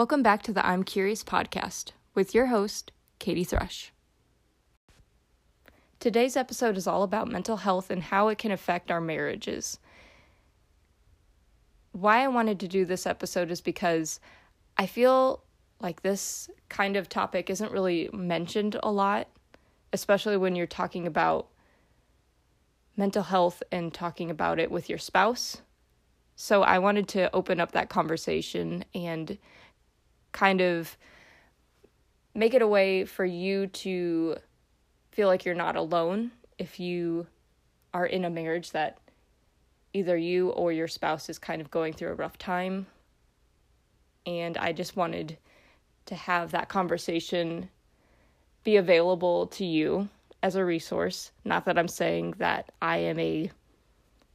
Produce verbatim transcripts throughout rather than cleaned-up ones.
Welcome back to the I'm Curious podcast with your host, Katie Thrush. Today's episode is all about mental health and how it can affect our marriages. Why I wanted to do this episode is because I feel like this kind of topic isn't really mentioned a lot, especially when you're talking about mental health and talking about it with your spouse. So I wanted to open up that conversation and kind of make it a way for you to feel like you're not alone if you are in a marriage that either you or your spouse is kind of going through a rough time. And I just wanted to have that conversation be available to you as a resource. Not that I'm saying that I am a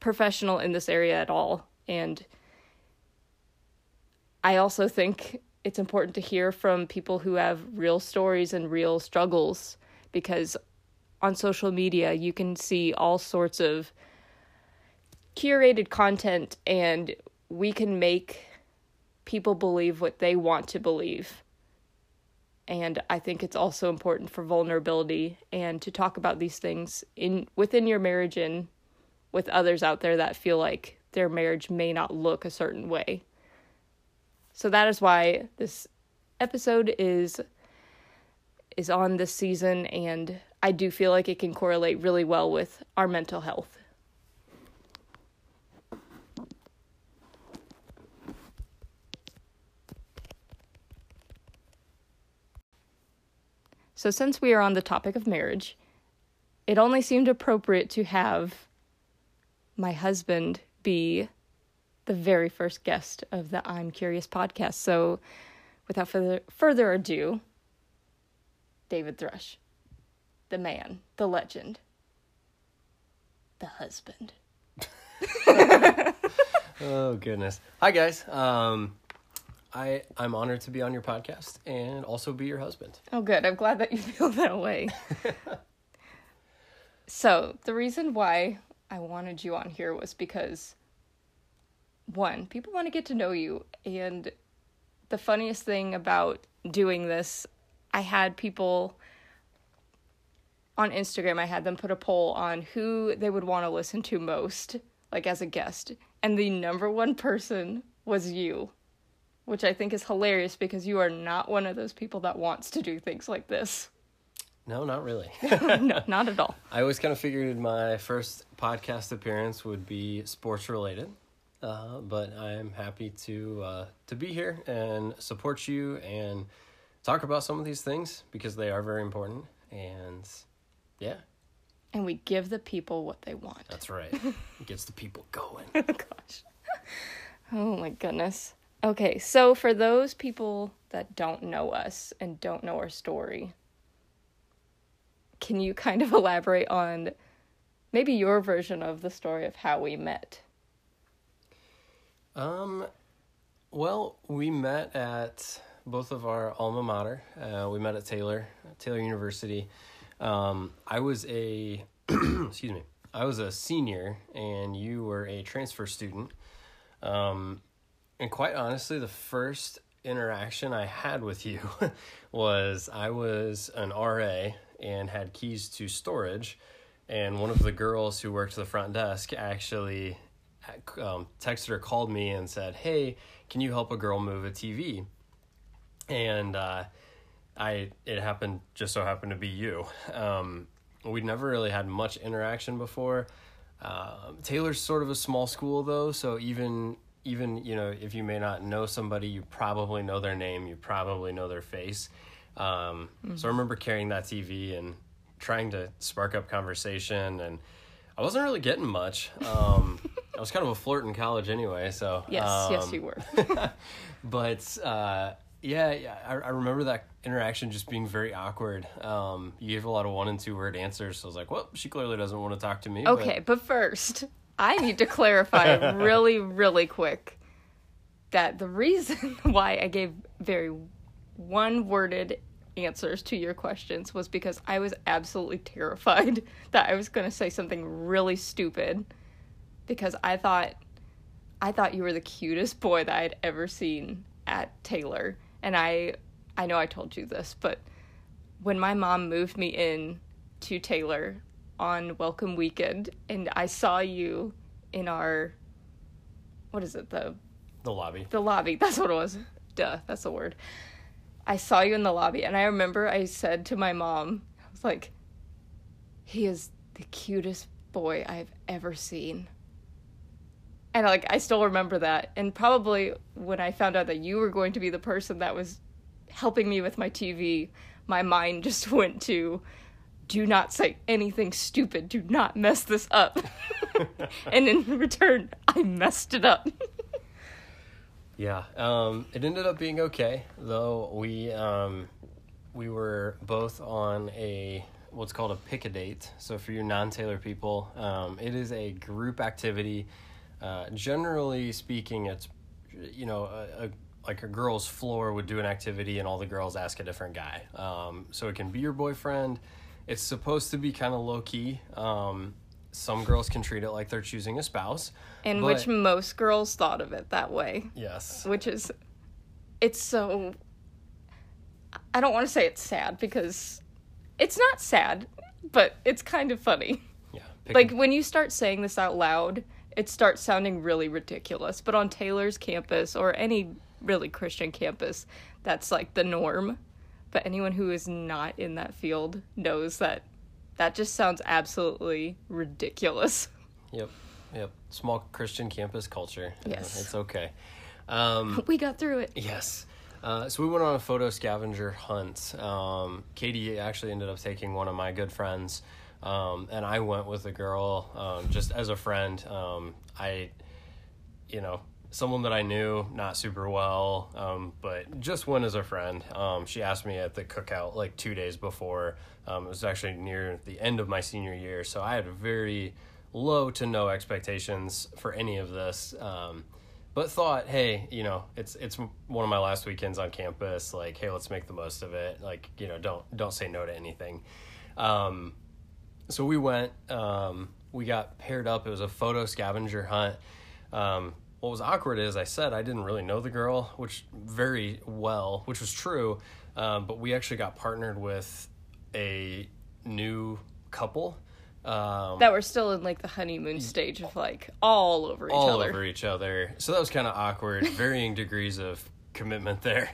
professional in this area at all. And I also think it's important to hear from people who have real stories and real struggles, because on social media, you can see all sorts of curated content, and we can make people believe what they want to believe. And I think it's also important for vulnerability and to talk about these things in within your marriage and with others out there that feel like their marriage may not look a certain way. So that is why this episode is is on this season, and I do feel like it can correlate really well with our mental health. So since we are on the topic of marriage, it only seemed appropriate to have my husband be the very first guest of the I'm Curious podcast. So without further, further ado, David Thrush, the man, the legend, the husband. Oh, goodness. Hi, guys. Um, I, I'm honored to be on your podcast and also be your husband. Oh, good. I'm glad that you feel that way. So the reason why I wanted you on here was because, one, people want to get to know you. And the funniest thing about doing this, I had people on Instagram, I had them put a poll on who they would want to listen to most, like as a guest. And the number one person was you, which I think is hilarious because you are not one of those people that wants to do things like this. No, not really. No, not at all. I always kind of figured my first podcast appearance would be sports related, uh, but I'm happy to uh, to be here and support you and talk about some of these things because they are very important. And yeah. And we give the people what they want. That's right. It gets the people going. Oh, gosh. Oh, my goodness. Okay, so for those people that don't know us and don't know our story, can you kind of elaborate on maybe your version of the story of how we met? Um, well, we met at both of our alma mater. Uh, we met at Taylor, Taylor University. Um, I was a, excuse me, I was a senior and you were a transfer student. Um, And quite honestly, the first interaction I had with you was I was an R A and had keys to storage. And one of the girls who worked the front desk actually um, texted or called me and said, "Hey, can you help a girl move a T V?" And uh, I it happened, just so happened to be you. Um, we'd never really had much interaction before. Uh, Taylor's sort of a small school, though, so even... Even, you know, if you may not know somebody, you probably know their name, you probably know their face. Um, mm-hmm. So I remember carrying that T V and trying to spark up conversation, and I wasn't really getting much. Um, I was kind of a flirt in college anyway, so. Yes, um, yes, you were. But, uh, yeah, yeah I, I remember that interaction just being very awkward. Um, you gave a lot of one and two word answers, so I was like, well, she clearly doesn't want to talk to me. Okay, but, but first... I need to clarify really, really quick that the reason why I gave very one-worded answers to your questions was because I was absolutely terrified that I was going to say something really stupid, because I thought I thought you were the cutest boy that I'd ever seen at Taylor, and I I know I told you this, but when my mom moved me in to Taylor on welcome weekend, and I saw you in our, what is it, the... The lobby. The lobby, that's what it was. Duh, that's the word. I saw you in the lobby, and I remember I said to my mom, I was like, he is the cutest boy I've ever seen. And, like, I still remember that. And probably when I found out that you were going to be the person that was helping me with my T V, my mind just went to, do not say anything stupid. Do not mess this up. And in return, I messed it up. Yeah. Um, it ended up being okay, though. We um, we were both on a what's called a pick a date. So for you non-Taylor people, um, it is a group activity. Uh, generally speaking, it's, you know, a, a like a girl's floor would do an activity and all the girls ask a different guy. Um, so it can be your boyfriend. It's supposed to be kind of low-key. Um, some girls can treat it like they're choosing a spouse. And but... which most girls thought of it that way. Yes. Which is, it's so, I don't want to say it's sad because it's not sad, but it's kind of funny. Yeah. Pick like, a... when you start saying this out loud, it starts sounding really ridiculous. But on Taylor's campus or any really Christian campus, that's like the norm. But anyone who is not in that field knows that that just sounds absolutely ridiculous. Yep, yep. Small Christian campus culture. Yes. It's okay. Um, we got through it. Yes. Uh, so we went on a photo scavenger hunt. Um, Katie actually ended up taking one of my good friends, um, and I went with a girl um, just as a friend. Um, I, you know... someone that I knew not super well, um, but just went as a friend. Um, she asked me at the cookout like two days before. Um, it was actually near the end of my senior year, so I had very low to no expectations for any of this, um, but thought, hey, you know, it's it's one of my last weekends on campus. Like, hey, let's make the most of it. Like, you know, don't don't say no to anything. Um, so we went. Um, we got paired up. It was a photo scavenger hunt. Um, What was awkward is I said I didn't really know the girl, which very well, which was true, um, but we actually got partnered with a new couple. Um, that were still in, like, the honeymoon stage of, like, all over each all other. All over each other. So that was kind of awkward, varying degrees of commitment there.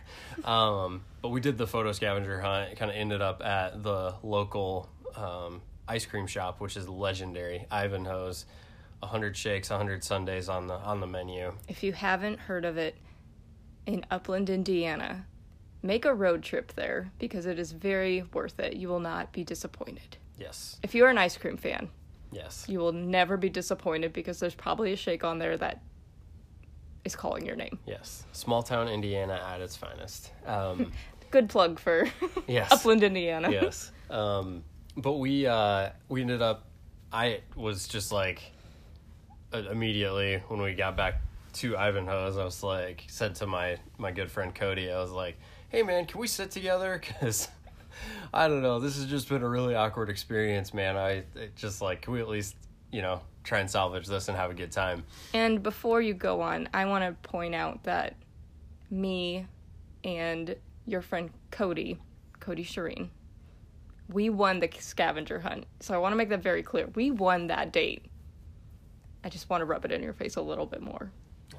Um, but we did the photo scavenger hunt. It kind of ended up at the local um, ice cream shop, which is legendary, Ivanhoe's. one hundred shakes, one hundred sundaes on the on the menu. If you haven't heard of it, in Upland, Indiana, make a road trip there because it is very worth it. You will not be disappointed. Yes. If you're an ice cream fan, yes, you will never be disappointed because there's probably a shake on there that is calling your name. Yes. Small town Indiana at its finest. Um, Good plug for yes. Upland, Indiana. Yes. Um, but we uh, we ended up, I was just like... immediately when we got back to Ivanhoe's, I was like, said to my, my good friend Cody, I was like, hey man, can we sit together? Cause I don't know, this has just been a really awkward experience, man. I it just like, can we at least, you know, try and salvage this and have a good time? And before you go on, I want to point out that me and your friend Cody, Cody Shireen, we won the scavenger hunt. So I want to make that very clear. We won that date. I just want to rub it in your face a little bit more.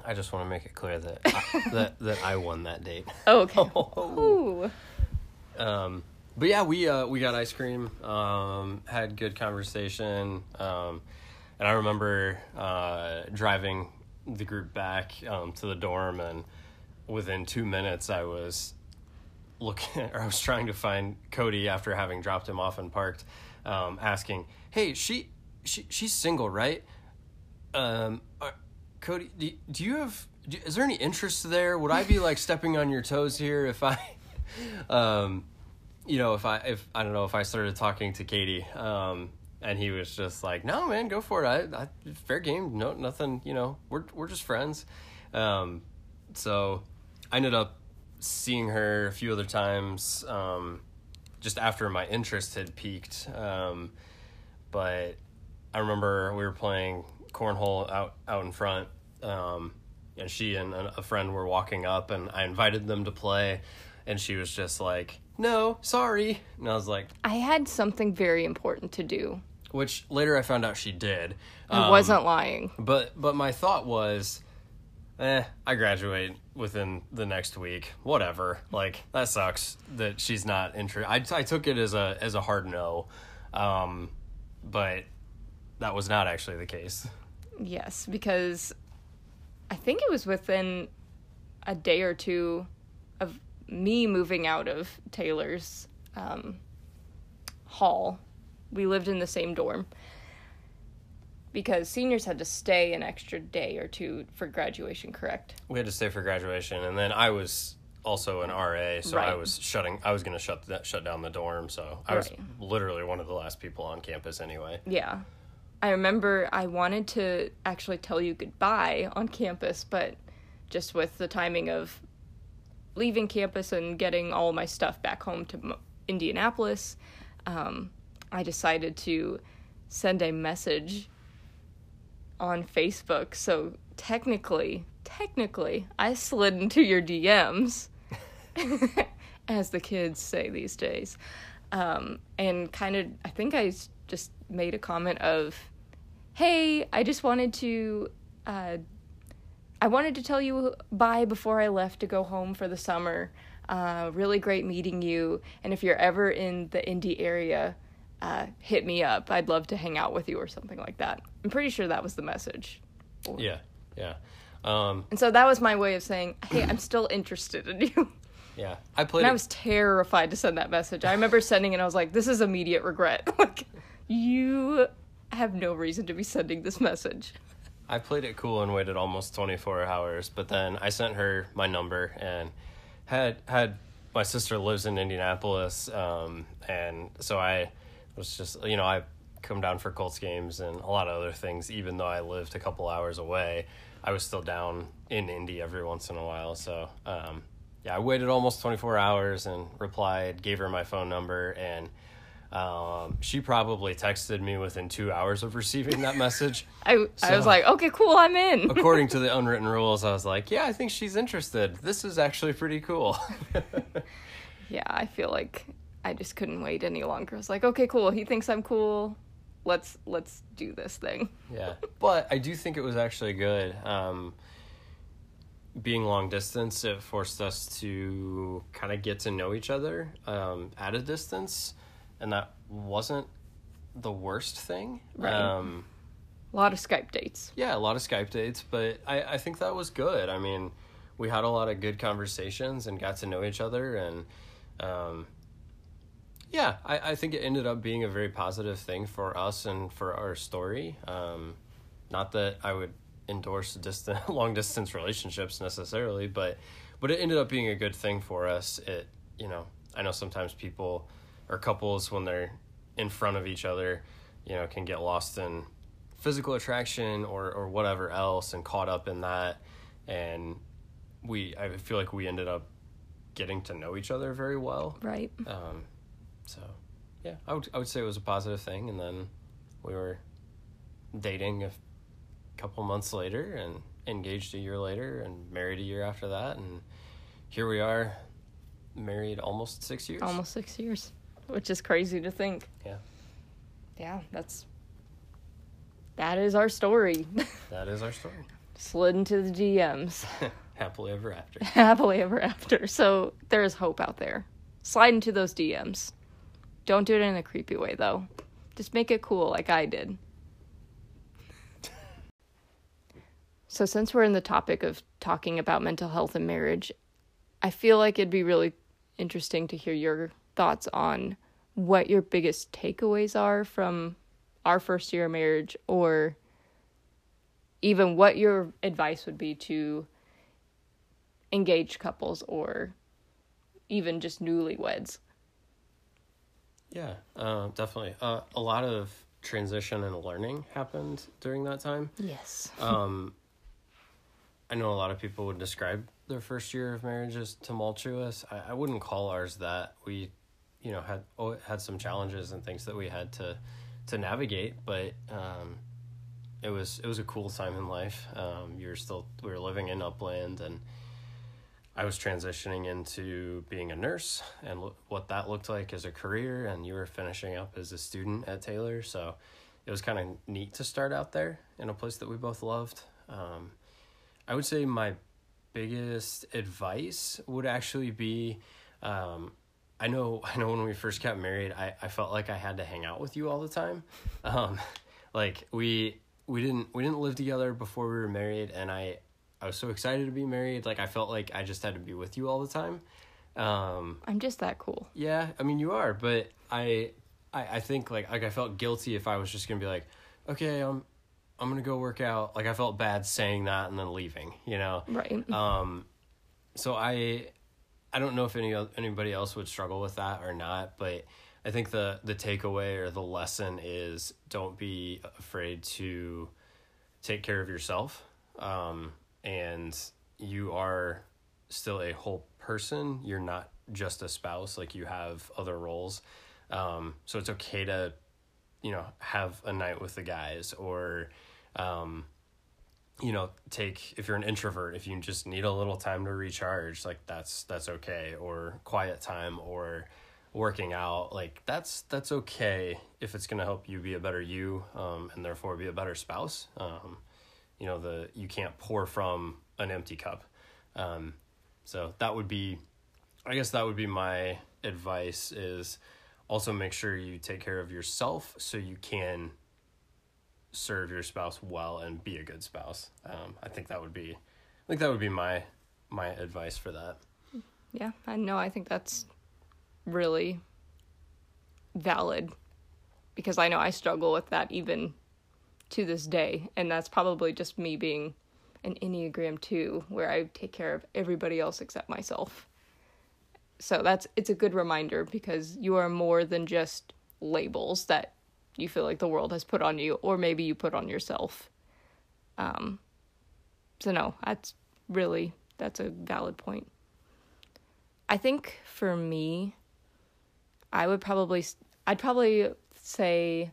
I just want to make it clear that I, that, that I won that date. Oh, okay. Oh. Um, but yeah, we uh, we got ice cream, um, had good conversation, um, and I remember uh, driving the group back um, to the dorm, and within two minutes I was looking, or I was trying to find Cody after having dropped him off and parked, um, asking, "Hey, she she she's single, right?" Um, are, Cody, do, do you have, do, is there any interest there? Would I be like stepping on your toes here if I, um, you know, if I, if, I don't know, if I started talking to Katie, um, and he was just like, no, man, go for it. I, I fair game. No, nothing, you know, we're, we're just friends. Um, so I ended up seeing her a few other times, um, just after my interest had peaked. Um, but I remember we were playing cornhole out out in front, um and she and a friend were walking up, and I invited them to play. And she was just like, no, sorry. And I was like, I had something very important to do. Which later I found out she did. I um, wasn't lying. But but my thought was, eh, I graduate within the next week. Whatever. Like, that sucks that she's not interested. I, I took it as a as a hard no. Um, but that was not actually the case. Yes, because I think it was within a day or two of me moving out of Taylor's um, hall. We lived in the same dorm because seniors had to stay an extra day or two for graduation, correct? We had to stay for graduation, and then I was also an R A, so right. I was shutting. I was going to shut that, shut down the dorm, so I right. was literally one of the last people on campus anyway. Yeah. I remember I wanted to actually tell you goodbye on campus, but just with the timing of leaving campus and getting all my stuff back home to Indianapolis, um, I decided to send a message on Facebook. So technically, technically, I slid into your D Ms, as the kids say these days, um, and kind of, I think I just made a comment of, hey, I just wanted to, uh, I wanted to tell you bye before I left to go home for the summer. Uh, really great meeting you. And if you're ever in the Indy area, uh, hit me up. I'd love to hang out with you or something like that. I'm pretty sure that was the message. Yeah, yeah. Um, and so that was my way of saying, hey, I'm still interested in you. Yeah. I played. And I was terrified to send that message. I remember sending it and I was like, this is immediate regret. Like, you have no reason to be sending this message. I played it cool and waited almost twenty-four hours, but then I sent her my number and had had my sister lives in Indianapolis, um, and so I was just, you know, I come down for Colts games and a lot of other things. Even though I lived a couple hours away, I was still down in Indy every once in a while, so um, yeah, I waited almost twenty-four hours and replied, gave her my phone number, and Um, she probably texted me within two hours of receiving that message. I so, I was like, okay, cool, I'm in. According to the unwritten rules, I was like, yeah, I think she's interested. This is actually pretty cool. Yeah, I feel like I just couldn't wait any longer. I was like, okay, cool, he thinks I'm cool. Let's let's do this thing. Yeah, but I do think it was actually good. Um, being long distance, it forced us to kind of get to know each other um, at a distance. And that wasn't the worst thing. Right. Um, a lot of Skype dates. Yeah, a lot of Skype dates. But I, I think that was good. I mean, we had a lot of good conversations and got to know each other. And, um, yeah, I, I think it ended up being a very positive thing for us and for our story. Um, not that I would endorse distant, long-distance relationships necessarily, but, but it ended up being a good thing for us. It, you know, I know sometimes people... or couples, when they're in front of each other, you know, can get lost in physical attraction or, or whatever else and caught up in that. And we, I feel like we ended up getting to know each other very well. Right. Um, so, yeah, I would I would say it was a positive thing. And then we were dating a couple months later and engaged a year later and married a year after that. And here we are, married almost six years. Almost six years. Which is crazy to think. Yeah. Yeah, that's... That is our story. That is our story. Slid into the D Ms. Happily ever after. Happily ever after. So, there is hope out there. Slide into those D Ms. Don't do it in a creepy way, though. Just make it cool, like I did. So, since we're in the topic of talking about mental health and marriage, I feel like it'd be really interesting to hear your thoughts on what your biggest takeaways are from our first year of marriage, or even what your advice would be to engaged couples or even just newlyweds. Yeah, uh, definitely. Uh, a lot of transition and learning happened during that time. Yes. um, I know a lot of people would describe their first year of marriage as tumultuous. I, I wouldn't call ours that. We you know, had oh, had some challenges and things that we had to, to navigate, but um, it was it was a cool time in life. Um, you were still we were living in Upland, and I was transitioning into being a nurse and lo- what that looked like as a career, and you were finishing up as a student at Taylor. So it was kind of neat to start out there in a place that we both loved. Um, I would say my biggest advice would actually be, um, I know I know when we first got married, I, I felt like I had to hang out with you all the time. Um, like we we didn't we didn't live together before we were married, and I I was so excited to be married. Like, I felt like I just had to be with you all the time. Um, I'm just that cool. Yeah, I mean, you are, but I, I, I think like, like I felt guilty if I was just gonna be like, okay, I'm, I'm gonna go work out. Like, I felt bad saying that and then leaving, you know? Right. Um, so I, I don't know if any anybody else would struggle with that or not, but I think the the takeaway or the lesson is, don't be afraid to take care of yourself. Um. And you are still a whole person. You're not just a spouse. Like, you have other roles. Um, so it's okay to, you know, have a night with the guys, or, um, you know, take, if you're an introvert, if you just need a little time to recharge, like that's, that's okay. Or quiet time, or working out. Like that's, that's okay. If it's going to help you be a better you, um, and therefore be a better spouse. Um, You know, the you can't pour from an empty cup. Um, so that would be, I guess that would be my advice, is also make sure you take care of yourself so you can serve your spouse well and be a good spouse. Um, I think that would be, I think that would be my, my advice for that. Yeah, I know. I think that's really valid, because I know I struggle with that even to this day, and that's probably just me being an Enneagram two, where I take care of everybody else except myself. So that's, it's a good reminder, because you are more than just labels that you feel like the world has put on you, or maybe you put on yourself. Um, so no, that's really, that's a valid point. I think for me, I would probably, I'd probably say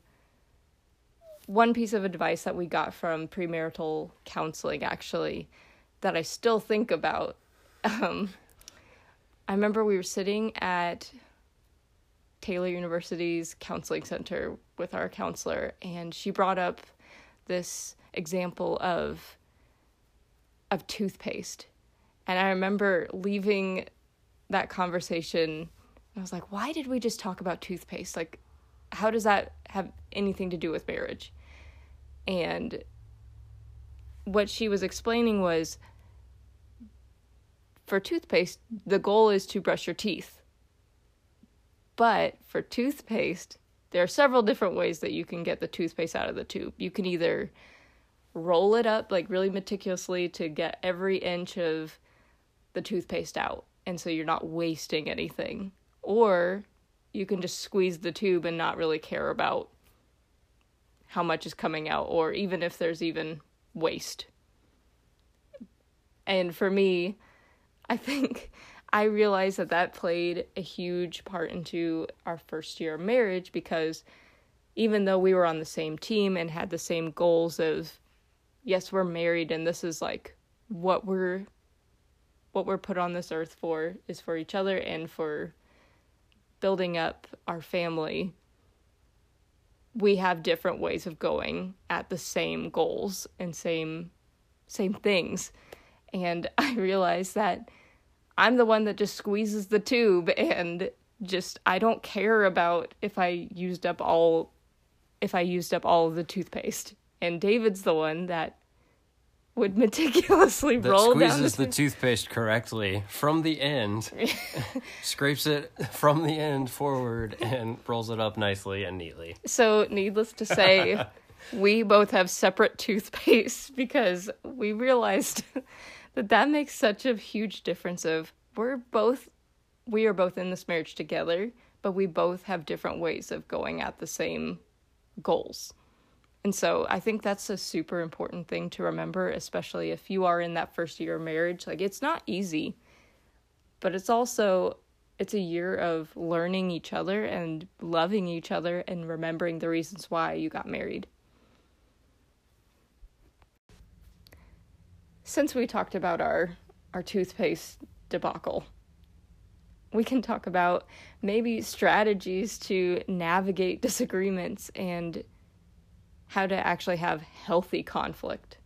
one piece of advice that we got from premarital counseling, actually, that I still think about. Um, I remember we were sitting at Taylor University's counseling center with our counselor, and she brought up this example of of toothpaste. And I remember leaving that conversation, I was like, why did we just talk about toothpaste? Like, how does that have anything to do with marriage? And what she was explaining was, for toothpaste, the goal is to brush your teeth. But for toothpaste, there are several different ways that you can get the toothpaste out of the tube. You can either roll it up, like really meticulously, to get every inch of the toothpaste out, and so you're not wasting anything. Or you can just squeeze the tube and not really care about how much is coming out, or even if there's even waste. And for me, I think I realized that that played a huge part into our first year of marriage, because even though we were on the same team and had the same goals of, yes, we're married and this is like what we're, what we're put on this earth for, is for each other and for building up our family, we have different ways of going at the same goals and same same things. And I realized that I'm the one that just squeezes the tube, and just, I don't care about if I used up all if I used up all of the toothpaste. And David's the one that would meticulously that roll down. That squeezes the toothpaste correctly from the end, scrapes it from the end forward, and rolls it up nicely and neatly. So, needless to say, we both have separate toothpaste, because we realized that that makes such a huge difference. Of we're both, we are both in this marriage together, but we both have different ways of going at the same goals. And so I think that's a super important thing to remember, especially if you are in that first year of marriage. Like, it's not easy, but it's also, it's a year of learning each other and loving each other and remembering the reasons why you got married. Since we talked about our, our toothpaste debacle. We can talk about maybe strategies to navigate disagreements and how to actually have healthy conflict.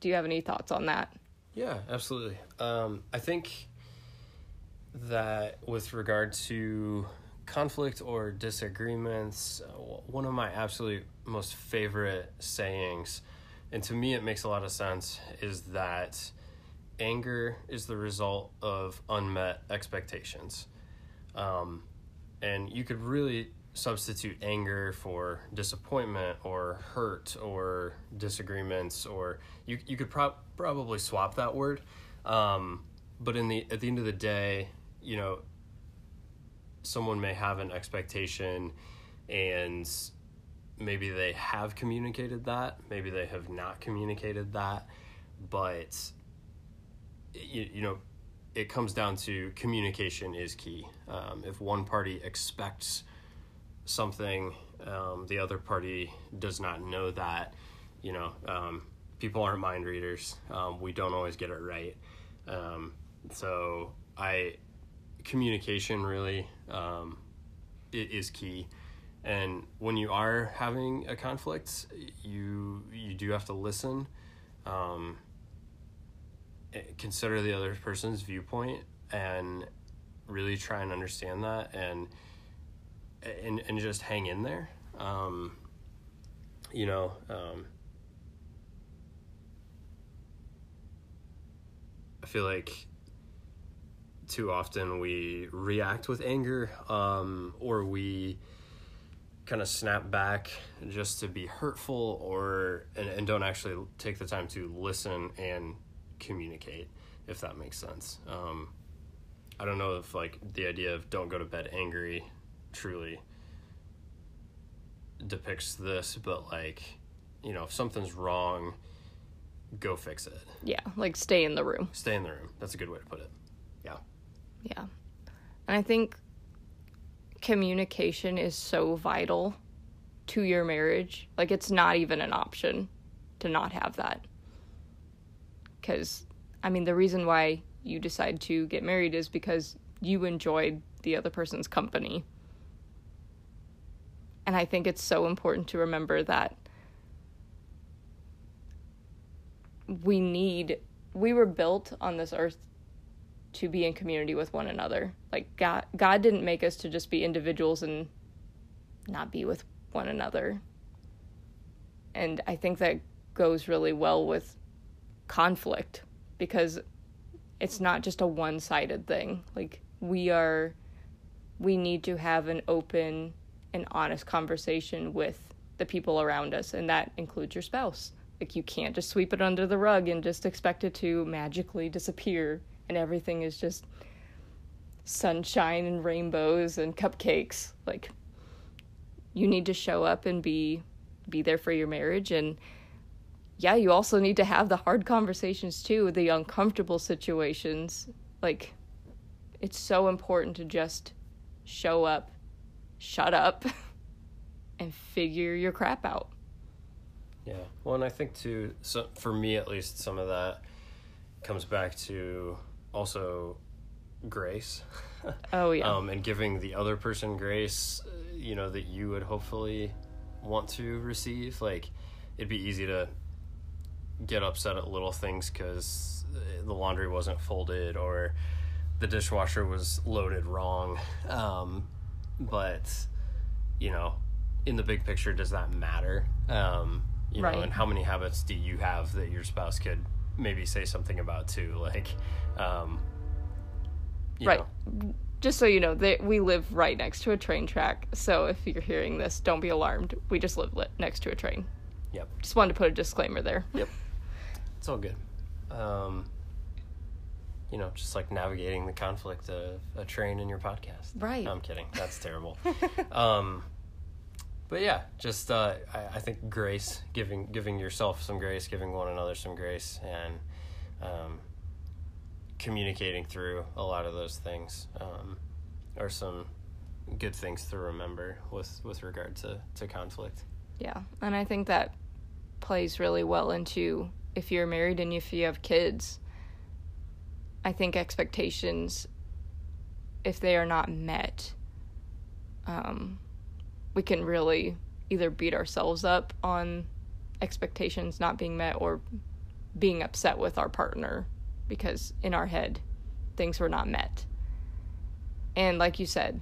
Do you have any thoughts on that? Yeah, absolutely. Um, I think that with regard to conflict or disagreements, one of my absolute most favorite sayings, and to me it makes a lot of sense, is that anger is the result of unmet expectations. Um, and you could really substitute anger for disappointment or hurt or disagreements, or you you could pro- probably swap that word. Um, but in the at the end of the day, you know, someone may have an expectation and maybe they have communicated that, maybe they have not communicated that, but You, you know, it comes down to communication is key. Um, if one party expects something, um, the other party does not know that, you know, um, people aren't mind readers. Um, we don't always get it right. Um, so I, communication really um, is key. And when you are having a conflict, you, you do have to listen. Um, consider the other person's viewpoint and really try and understand that, and and, and just hang in there. Um, you know, um, I feel like too often we react with anger, um, or we kind of snap back just to be hurtful, or and, and don't actually take the time to listen and communicate, if that makes sense. Um, I don't know if like the idea of don't go to bed angry truly depicts this, but like, you know, if something's wrong, go fix it. Yeah, like stay in the room. Stay in the room. That's a good way to put it. Yeah. Yeah. And I think communication is so vital to your marriage. Like, it's not even an option to not have that. Because, I mean, the reason why you decide to get married is because you enjoyed the other person's company. And I think it's so important to remember that we need, we were built on this earth to be in community with one another. Like, God, God didn't make us to just be individuals and not be with one another. And I think that goes really well with conflict, because it's not just a one-sided thing. Like, we are we need to have an open and honest conversation with the people around us, and that includes your spouse. Like, you can't just sweep it under the rug and just expect it to magically disappear and everything is just sunshine and rainbows and cupcakes. Like, you need to show up and be be there for your marriage. And yeah, you also need to have the hard conversations too, the uncomfortable situations. Like, it's so important to just show up, shut up, and figure your crap out. Yeah. Well, and I think too, so for me at least, some of that comes back to also grace. Oh, yeah. Um, and giving the other person grace, you know, that you would hopefully want to receive. Like, it'd be easy to get upset at little things because the laundry wasn't folded or the dishwasher was loaded wrong. Um, but, you know, in the big picture, does that matter? Um, you right. know, and how many habits do you have that your spouse could maybe say something about too? Like, um, you right. know. Just so you know, they, we live right next to a train track. So if you're hearing this, don't be alarmed. We just live lit next to a train. Yep. Just wanted to put a disclaimer there. Yep. It's all good. Um, you know, just like navigating the conflict of a train in your podcast. Right. No, I'm kidding. That's terrible. um, but yeah, just uh, I, I think grace, giving giving yourself some grace, giving one another some grace, and um, communicating through a lot of those things um, are some good things to remember with, with regard to, to conflict. Yeah, and I think that plays really well into if you're married and if you have kids. I think expectations, if they are not met, um, we can really either beat ourselves up on expectations not being met or being upset with our partner because in our head things were not met. And like you said,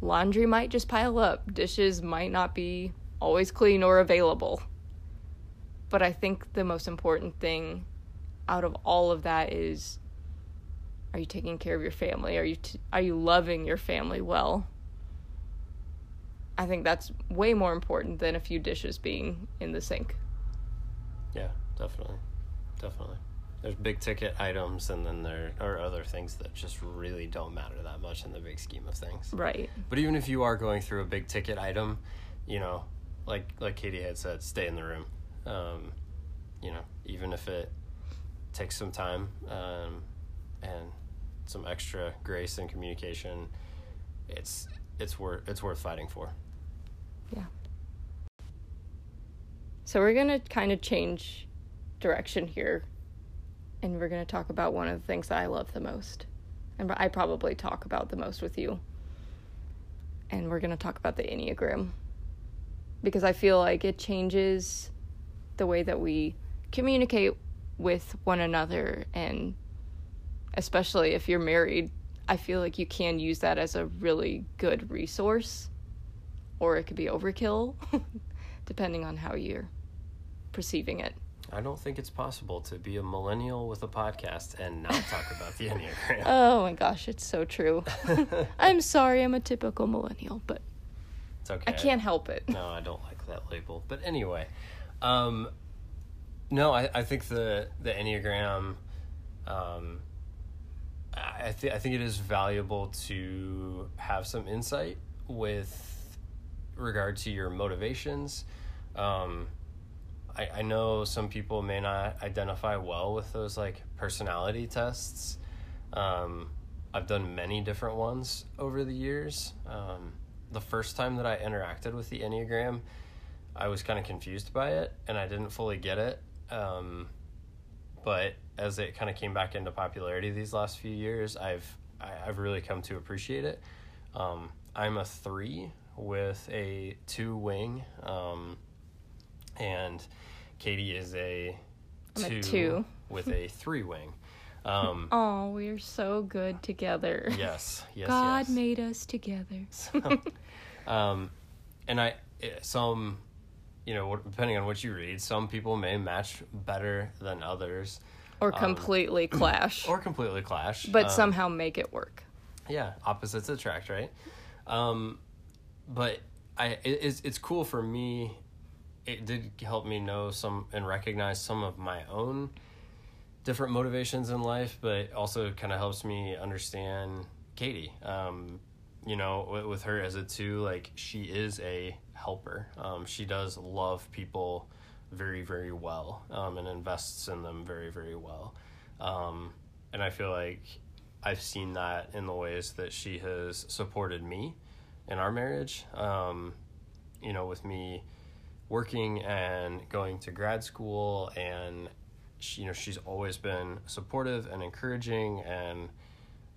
laundry might just pile up. Dishes might not be always clean or available. But I think the most important thing out of all of that is, are you taking care of your family? Are you t- are you loving your family well? I think that's way more important than a few dishes being in the sink. Yeah, definitely. Definitely. There's big ticket items, and then there are other things that just really don't matter that much in the big scheme of things. Right. But even if you are going through a big ticket item, you know, like like Katie had said, stay in the room. Um, you know, even if it takes some time um, and some extra grace and communication, it's it's worth it's worth fighting for. Yeah. So we're gonna kind of change direction here. And we're going to talk about one of the things that I love the most. And I probably talk about the most with you. And we're going to talk about the Enneagram. Because I feel like it changes the way that we communicate with one another. And especially if you're married, I feel like you can use that as a really good resource. Or it could be overkill, depending on how you're perceiving it. I don't think it's possible to be a millennial with a podcast and not talk about the Enneagram. Oh my gosh, it's so true. I'm sorry, I'm a typical millennial, but it's okay. I can't help it. No, I don't like that label. But anyway, um, no, I, I think the the Enneagram, um, I think I think it is valuable to have some insight with regard to your motivations. Um, I, I know some people may not identify well with those like personality tests. Um, I've done many different ones over the years. Um, the first time that I interacted with the Enneagram, I was kind of confused by it and I didn't fully get it. Um, but as it kind of came back into popularity these last few years, I've I, I've really come to appreciate it. Um, I'm a three with a two wing. Um, and Katie is a two, a two. with a three wing. Um, oh, we're so good together. Yes, yes, God yes. made us together. So, um, and I, some, you know, depending on what you read, some people may match better than others. Or completely um, clash. Or completely clash. But um, somehow make it work. Yeah, opposites attract, right? Um, but I, it, it's, it's cool for me. It did help me know some and recognize some of my own different motivations in life, but also kind of helps me understand Katie. Um, you know, with her as a two, like she is a helper. Um, she does love people very, very well um, and invests in them very, very well. Um, and I feel like I've seen that in the ways that she has supported me in our marriage. Um, you know, with me working and going to grad school, and she, you know, she's always been supportive and encouraging and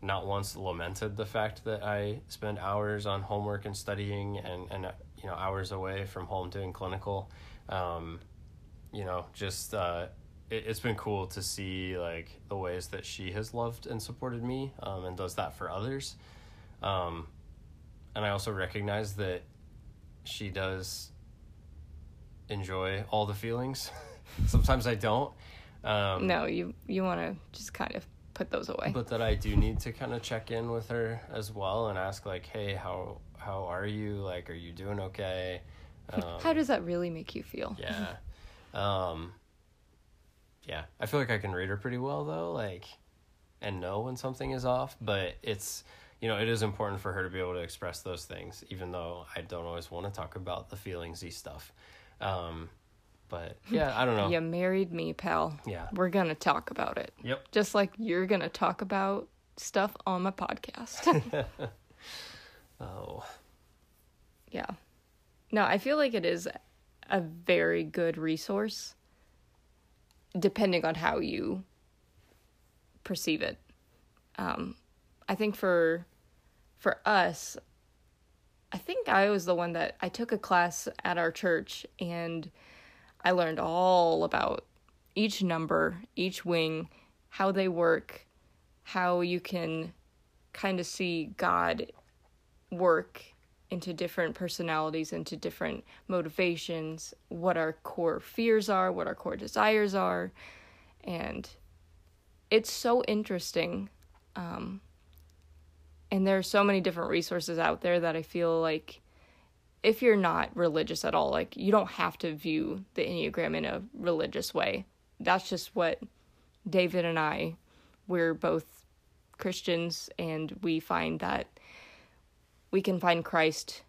not once lamented the fact that I spend hours on homework and studying and, and you know, hours away from home doing clinical. Um, you know, just, uh, it, it's been cool to see like the ways that she has loved and supported me, um, and does that for others. Um, and I also recognize that she does enjoy all the feelings. Sometimes I don't. Um, no, you you want to just kind of put those away. But that I do need to kind of check in with her as well and ask like, hey, how how are you? Like, are you doing okay? Um, how does that really make you feel? Yeah. Um, yeah. I feel like I can read her pretty well though, like, and know when something is off, but it's, you know, it is important for her to be able to express those things, even though I don't always want to talk about the feelingsy stuff. Um, but yeah, I don't know. You married me, pal. Yeah. We're going to talk about it. Yep. Just like you're going to talk about stuff on my podcast. Oh. Yeah. No, I feel like it is a very good resource depending on how you perceive it um, I think for for us, I think I was the one that I took a class at our church, and I learned all about each number, each wing, how they work, how you can kind of see God work into different personalities, into different motivations, what our core fears are, what our core desires are. And it's so interesting. Um, and there are so many different resources out there that I feel like if you're not religious at all, like you don't have to view the Enneagram in a religious way. That's just what David and I, we're both Christians, and we find that we can find Christ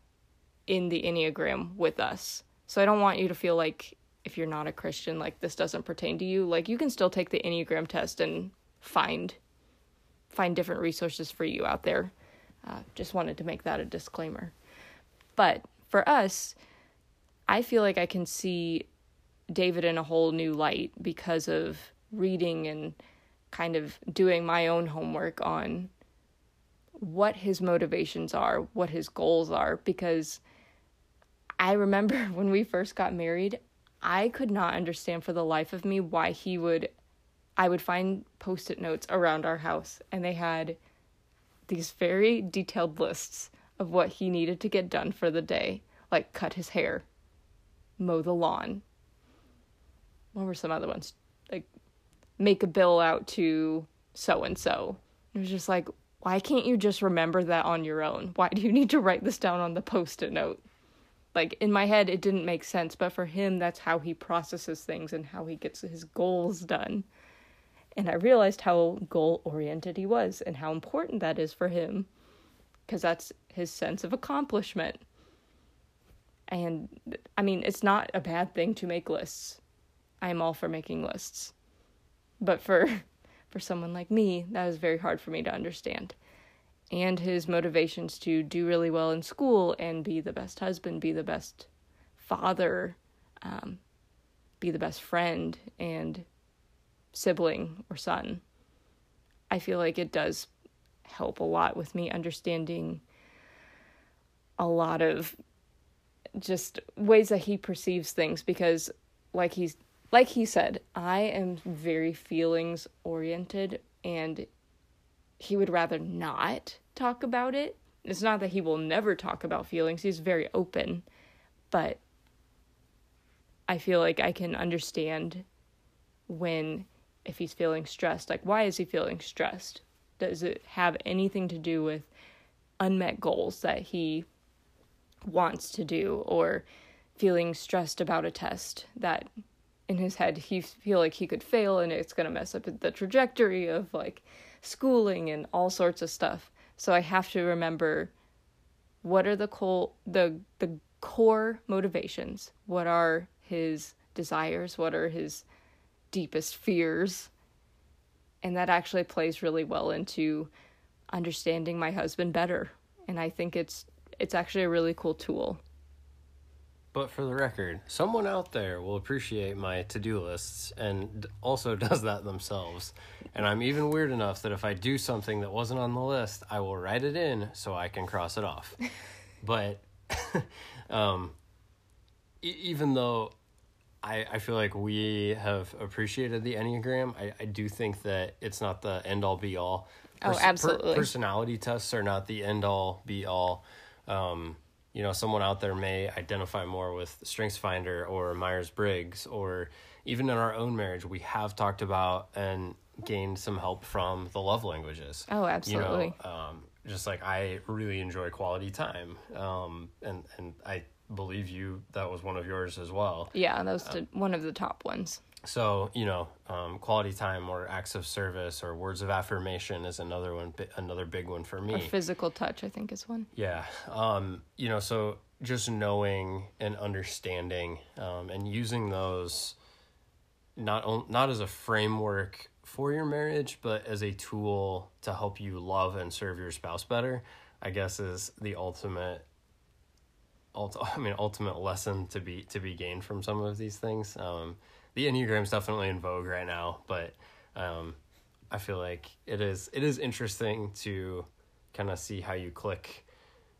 in the Enneagram with us. So I don't want you to feel like if you're not a Christian, like this doesn't pertain to you. Like you can still take the Enneagram test and find find different resources for you out there. Uh, just wanted to make that a disclaimer. But for us, I feel like I can see David in a whole new light because of reading and kind of doing my own homework on what his motivations are, what his goals are, because I remember when we first got married, I could not understand for the life of me why he would, I would find post-it notes around our house, and they had these very detailed lists of what he needed to get done for the day, like cut his hair, mow the lawn. What were some other ones? Like make a bill out to so-and-so. It was just like, why can't you just remember that on your own? Why do you need to write this down on the post-it note? Like, in my head, it didn't make sense, but for him, that's how he processes things and how he gets his goals done. And I realized how goal-oriented he was and how important that is for him, because that's his sense of accomplishment. And, I mean, it's not a bad thing to make lists. I'm all for making lists. But for... For someone like me, that was very hard for me to understand. And his motivations to do really well in school and be the best husband, be the best father, um, be the best friend and sibling or son. I feel like it does help a lot with me understanding a lot of just ways that he perceives things, because like he's Like he said, I am very feelings-oriented, and he would rather not talk about it. It's not that he will never talk about feelings. He's very open, but I feel like I can understand when, if he's feeling stressed, like, why is he feeling stressed? Does it have anything to do with unmet goals that he wants to do, or feeling stressed about a test that... in his head, he feel like he could fail and it's going to mess up the trajectory of, like, schooling and all sorts of stuff. So I have to remember, what are the co- the the core motivations? What are his desires? What are his deepest fears? And that actually plays really well into understanding my husband better. And I think it's it's actually a really cool tool. But for the record, someone out there will appreciate my to-do lists and also does that themselves. And I'm even weird enough that if I do something that wasn't on the list, I will write it in so I can cross it off. But um, e- even though I, I feel like we have appreciated the Enneagram, I, I do think that it's not the end-all, be-all. Pers- oh, absolutely. Per- personality tests are not the end-all, be-all. Um You know, someone out there may identify more with StrengthsFinder or Myers-Briggs, or even in our own marriage, we have talked about and gained some help from the love languages. Oh, absolutely. You know, um, just like I really enjoy quality time. Um, and, and I believe you, that was one of yours as well. Yeah, that was um, one of the top ones. So, you know, um, quality time or acts of service or words of affirmation is another one, another big one for me. Or physical touch, I think, is one. Yeah. Um, you know, so just knowing and understanding um, and using those not on, not as a framework for your marriage, but as a tool to help you love and serve your spouse better, I guess, is the ultimate ult- I mean, ultimate lesson to be to be gained from some of these things. Um The Enneagram's definitely in vogue right now, but um, I feel like it is it is interesting to kind of see how you click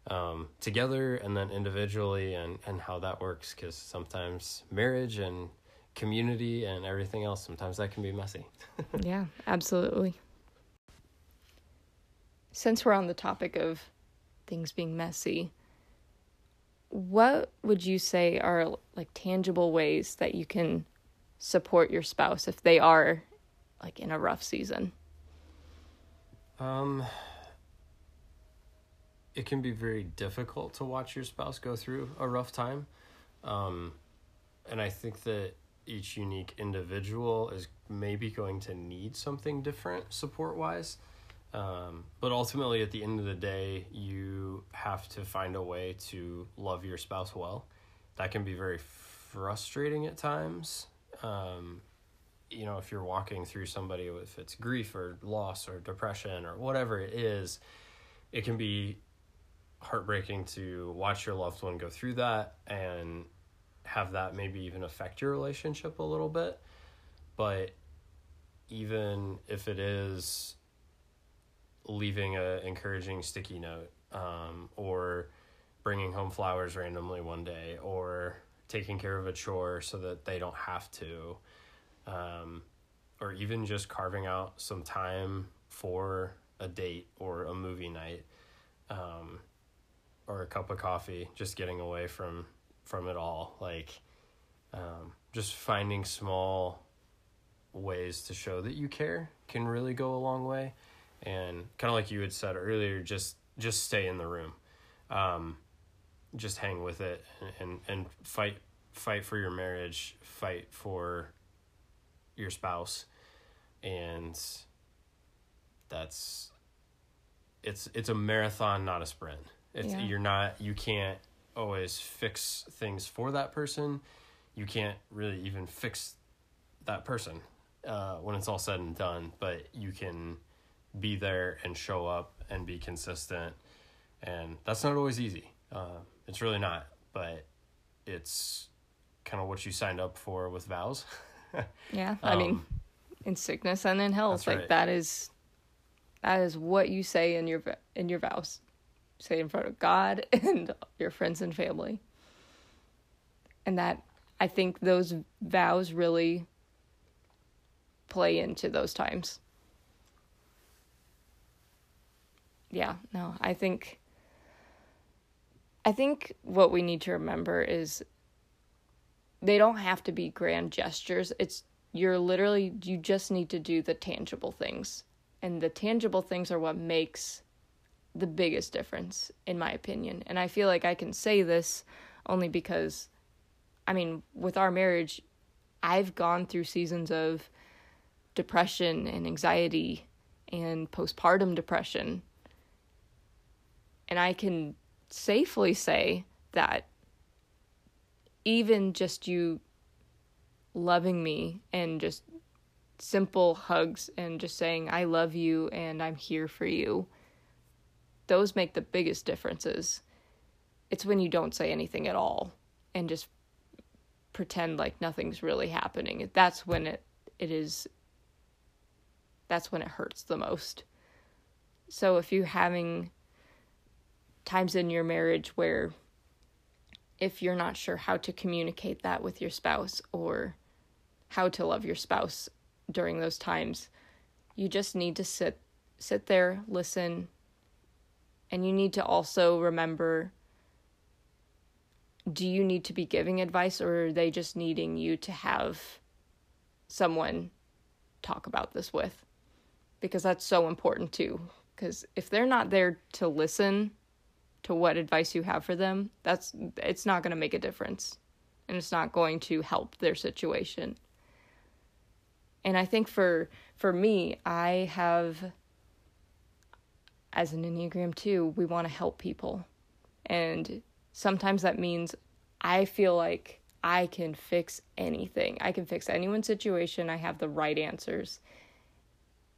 um, together and then individually, and, and how that works, because sometimes marriage and community and everything else, sometimes that can be messy. Yeah, absolutely. Since we're on the topic of things being messy, what would you say are like tangible ways that you can support your spouse if they are like in a rough season? Um, it can be very difficult to watch your spouse go through a rough time. Um, and I think that each unique individual is maybe going to need something different support-wise. Um, but ultimately, at the end of the day, you have to find a way to love your spouse well. That can be very frustrating at times. Um, you know, if you're walking through somebody with it's grief or loss or depression or whatever it is, it can be heartbreaking to watch your loved one go through that and have that maybe even affect your relationship a little bit. But even if it is leaving a encouraging sticky note, um, or bringing home flowers randomly one day, or taking care of a chore so that they don't have to, um, or even just carving out some time for a date or a movie night, um, or a cup of coffee, just getting away from, from it all. Like, um, just finding small ways to show that you care can really go a long way. And kind of like you had said earlier, just, just stay in the room. Um, just hang with it and, and, and fight, fight for your marriage, fight for your spouse. And that's, it's, it's a marathon, not a sprint. It's, yeah. You're not, you can't always fix things for that person. You can't really even fix that person, uh, when it's all said and done, but you can be there and show up and be consistent. And that's not always easy. Uh, it's really not, but it's kind of what you signed up for with vows. Yeah. I um, mean, in sickness and in health, like right. that is, that is what you say in your, in your vows, say in front of God and your friends and family. And that, I think those vows really play into those times. Yeah, no, I think, I think what we need to remember is they don't have to be grand gestures. It's, you're literally, you just need to do the tangible things. And the tangible things are what makes the biggest difference, in my opinion. And I feel like I can say this only because, I mean, with our marriage, I've gone through seasons of depression and anxiety and postpartum depression. And I can safely say that even just you loving me and just simple hugs and just saying, I love you and I'm here for you, those make the biggest differences. It's when you don't say anything at all and just pretend like nothing's really happening. That's when it, it is, that's when it hurts the most. So if you're having times in your marriage where if you're not sure how to communicate that with your spouse or how to love your spouse during those times, you just need to sit sit there, listen, and you need to also remember, do you need to be giving advice or are they just needing you to have someone talk about this with? Because that's so important too, because if they're not there to listen to what advice you have for them, that's, it's not going to make a difference and it's not going to help their situation. And I think for, for me, I have, as an Enneagram too, we want to help people. And sometimes that means I feel like I can fix anything. I can fix anyone's situation. I have the right answers.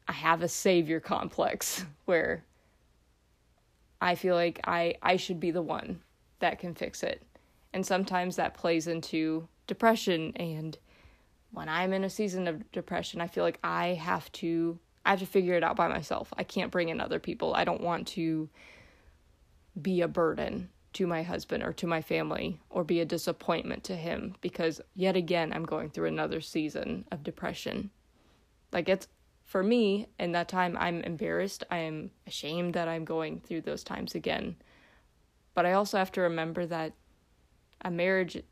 I have a savior complex where I feel like I, I should be the one that can fix it. And sometimes that plays into depression. And when I'm in a season of depression, I feel like I have to, I have to figure it out by myself. I can't bring in other people. I don't want to be a burden to my husband or to my family or be a disappointment to him, because yet again, I'm going through another season of depression. Like, it's for me in that time, I'm embarrassed. I'm ashamed that I'm going through those times again. But I also have to remember that a marriage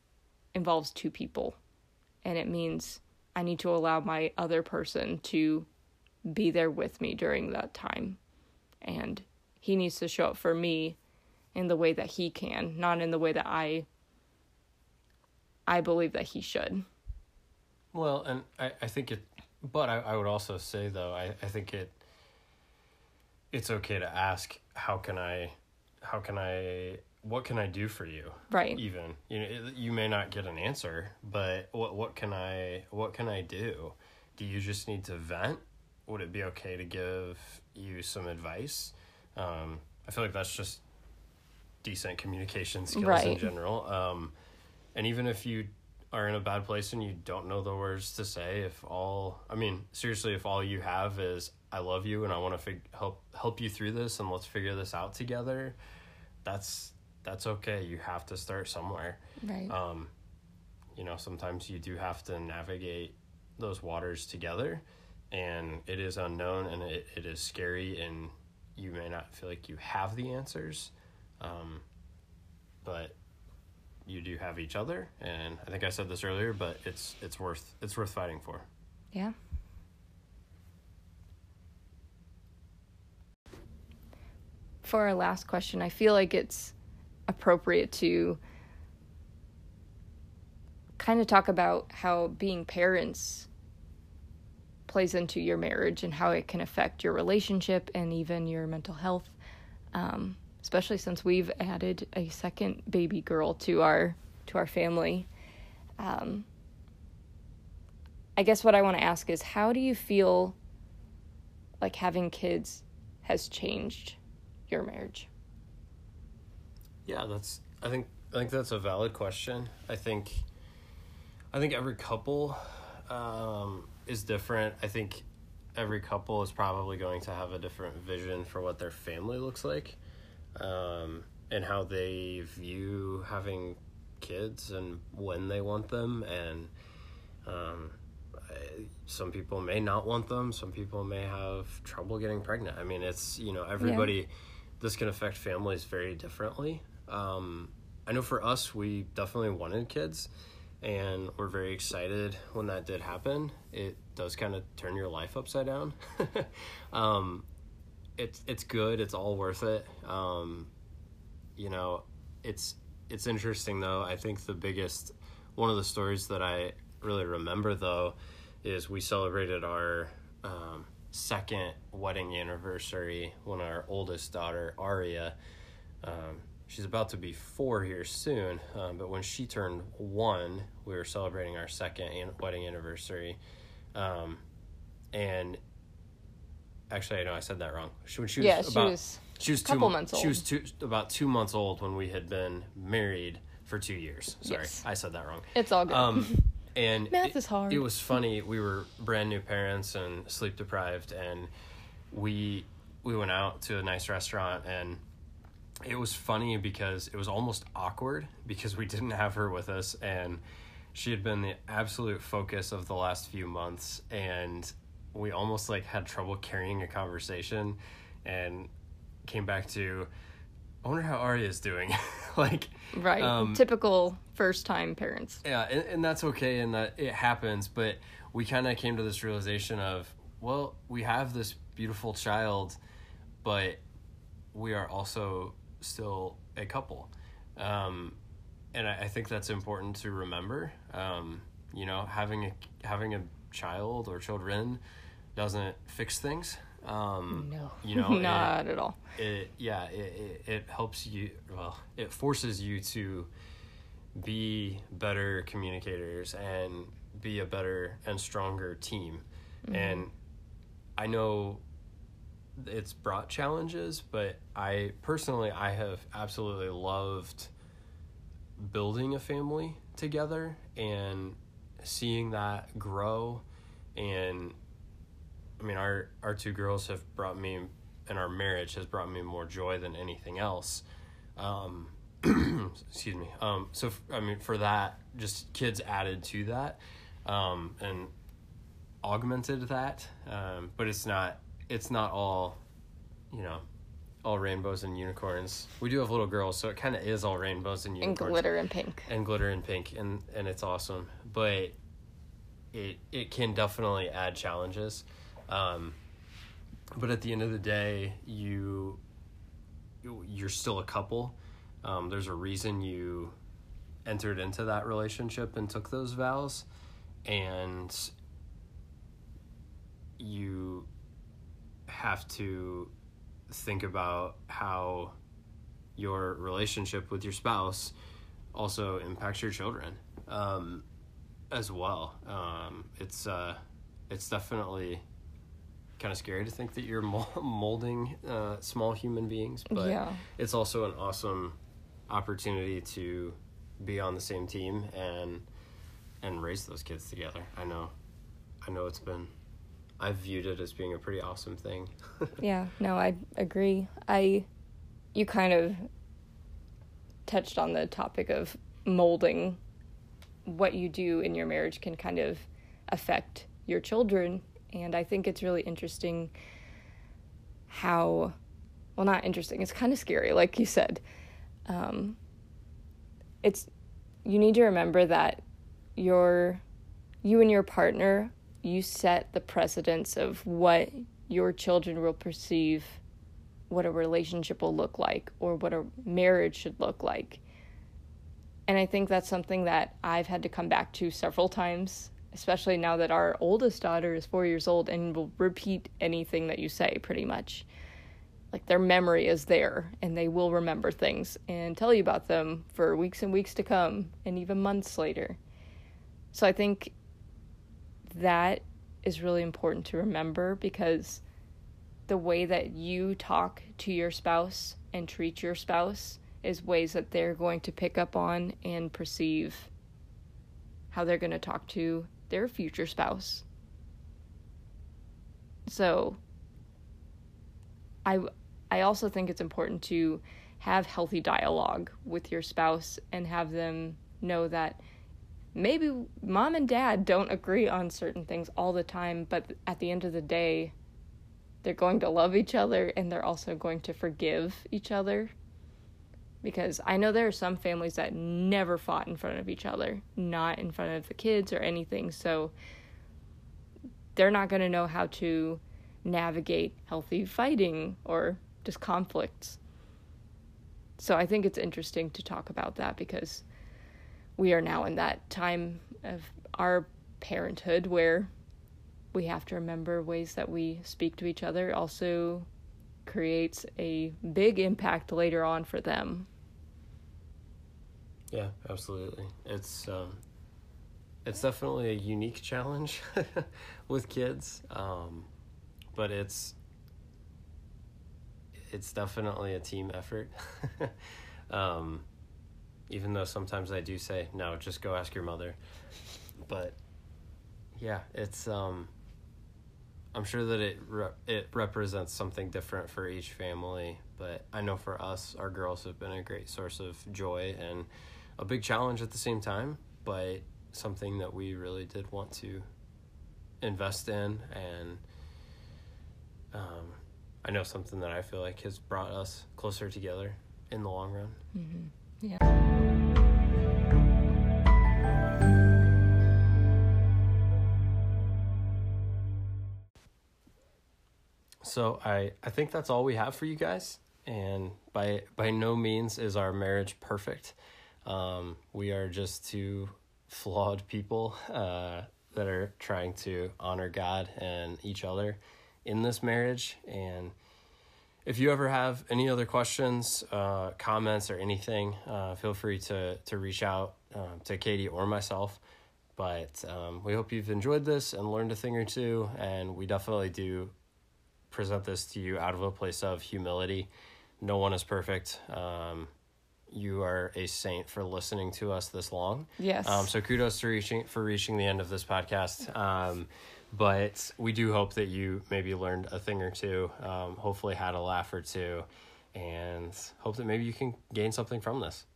involves two people, and it means I need to allow my other person to be there with me during that time. And he needs to show up for me in the way that he can, not in the way that I I believe that he should. Well, and I, I think it, but I, I would also say, though, I, I think it it's okay to ask, how can I, how can I, what can I do for you? Right. Even, you know, it, you may not get an answer, but what what can I, what can I do? Do you just need to vent? Would it be okay to give you some advice? Um, I feel like that's just decent communication skills, right, in general. Um, and even if you are in a bad place and you don't know the words to say, if all, I mean, seriously, if all you have is, I love you and I want to fig- help help you through this and let's figure this out together, that's that's okay. You have to start somewhere. Right. Um, you know, sometimes you do have to navigate those waters together. And it is unknown, and it, it is scary, and you may not feel like you have the answers, um, but you do have each other. And I think I said this earlier, but it's it's worth it's worth fighting for. Yeah. For our last question, I feel like it's appropriate to kind of talk about how being parents plays into your marriage and how it can affect your relationship and even your mental health, um, especially since we've added a second baby girl to our to our family. Um, I guess what I want to ask is, how do you feel like having kids has changed your marriage? Yeah, that's I think I think that's a valid question. I think I think every couple um, is different. I think every couple is probably going to have a different vision for what their family looks like, um, and how they view having kids and when they want them. And um, some people may not want them. Some people may have trouble getting pregnant. I mean, it's, you know, everybody, yeah. This can affect families very differently. Um, I know for us, we definitely wanted kids. And we're very excited when that did happen. It does kind of turn your life upside down. um, it's it's good. It's all worth it. Um, you know, it's it's interesting, though. I think the biggest, one of the stories that I really remember, though, is we celebrated our um, second wedding anniversary when our oldest daughter, Aria, um, she's about to be four here soon, um, but when she turned one, we were celebrating our second an- wedding anniversary. Um, and actually, I know I said that wrong. She, when she was yeah, about, she was, she was a couple two, months old. She was two, about two months old when we had been married for two years. Sorry, yes. I said that wrong. It's all good. Um, and math it, is hard. It was funny. We were brand new parents and sleep deprived, and we we went out to a nice restaurant, and it was funny because it was almost awkward because we didn't have her with us, and she had been the absolute focus of the last few months, and we almost like had trouble carrying a conversation and came back to, I wonder how Aria is doing. Like, right. Um, typical first time parents. Yeah. And, and that's okay. And that it happens, but we kind of came to this realization of, well, we have this beautiful child, but we are also still a couple. Um, and I, I think that's important to remember. Um, you know, having a, having a child or children doesn't fix things. Um, no, you know, not it, at all. It, yeah, it, it, it helps you, well, it forces you to be better communicators and be a better and stronger team. Mm-hmm. And I know it's brought challenges, but I personally, I have absolutely loved building a family together and seeing that grow and I mean, our, our two girls have brought me, and our marriage has brought me more joy than anything else. Um, excuse me. Um, so, f- I mean, for that, just kids added to that, um, and augmented that. Um, but it's not, it's not all, you know, all rainbows and unicorns. We do have little girls, so it kind of is all rainbows and unicorns. And glitter and pink. And glitter and pink, and, and it's awesome. But it it can definitely add challenges. Um, but at the end of the day, you, you're still a couple. Um, there's a reason you entered into that relationship and took those vows. And you have to think about how your relationship with your spouse also impacts your children, um, as well. Um, it's, uh, it's definitely kind of scary to think that you're molding, uh, small human beings, but yeah. It's also an awesome opportunity to be on the same team and, and raise those kids together. I know, I know it's been, I've viewed it as being a pretty awesome thing. Yeah, no, I agree. I, you kind of touched on the topic of molding. What you do in your marriage can kind of affect your children, and I think it's really interesting how, well, not interesting, it's kind of scary, like you said. Um, it's, you need to remember that your, you and your partner, you set the precedence of what your children will perceive, what a relationship will look like, or what a marriage should look like. And I think that's something that I've had to come back to several times, especially now that our oldest daughter is four years old and will repeat anything that you say, pretty much. Like, their memory is there, and they will remember things and tell you about them for weeks and weeks to come, and even months later. So I think that is really important to remember, because the way that you talk to your spouse and treat your spouse is ways that they're going to pick up on and perceive how they're going to talk to their future spouse. So I, I also think it's important to have healthy dialogue with your spouse and have them know that maybe mom and dad don't agree on certain things all the time, but at the end of the day, they're going to love each other, and they're also going to forgive each other. Because I know there are some families that never fought in front of each other, not in front of the kids or anything, so they're not going to know how to navigate healthy fighting or just conflicts. So I think it's interesting to talk about that, because we are now in that time of our parenthood where we have to remember ways that we speak to each other also creates a big impact later on for them. Yeah, absolutely. It's um, it's definitely a unique challenge with kids, um, but it's it's definitely a team effort. um, Even though sometimes I do say, no, just go ask your mother. But, yeah, it's, um, I'm sure that it re- it represents something different for each family. But I know for us, our girls have been a great source of joy and a big challenge at the same time. But something that we really did want to invest in. And um, I know something that I feel like has brought us closer together in the long run. Mm-hmm. Yeah. So I, I think that's all we have for you guys. And by by no means is our marriage perfect. Um, we are just two flawed people uh, that are trying to honor God and each other in this marriage. And if you ever have any other questions, uh, comments, or anything, uh, feel free to to reach out uh, to Katie or myself. But um, we hope you've enjoyed this and learned a thing or two, and we definitely do present this to you out of a place of humility. No one is perfect. Um, you are a saint for listening to us this long. Yes. Um, so kudos to reaching for reaching the end of this podcast. Um, But we do hope that you maybe learned a thing or two, um, hopefully had a laugh or two, and hope that maybe you can gain something from this.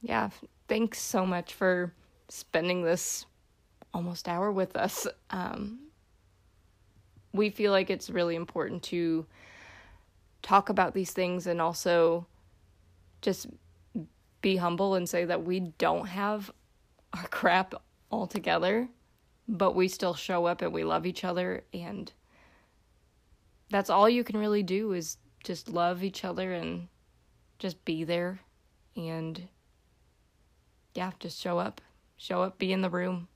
Yeah, thanks so much for spending this almost hour with us. Um, we feel like it's really important to talk about these things and also just be humble and say that we don't have our crap all together, but we still show up and we love each other, and that's all you can really do is just love each other and just be there and yeah, just show up. Show up, be in the room.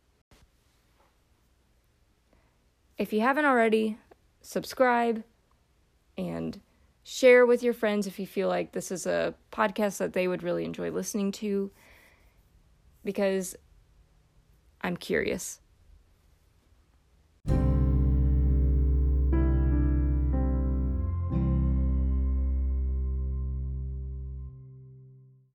If you haven't already, subscribe and share with your friends if you feel like this is a podcast that they would really enjoy listening to, because I'm curious.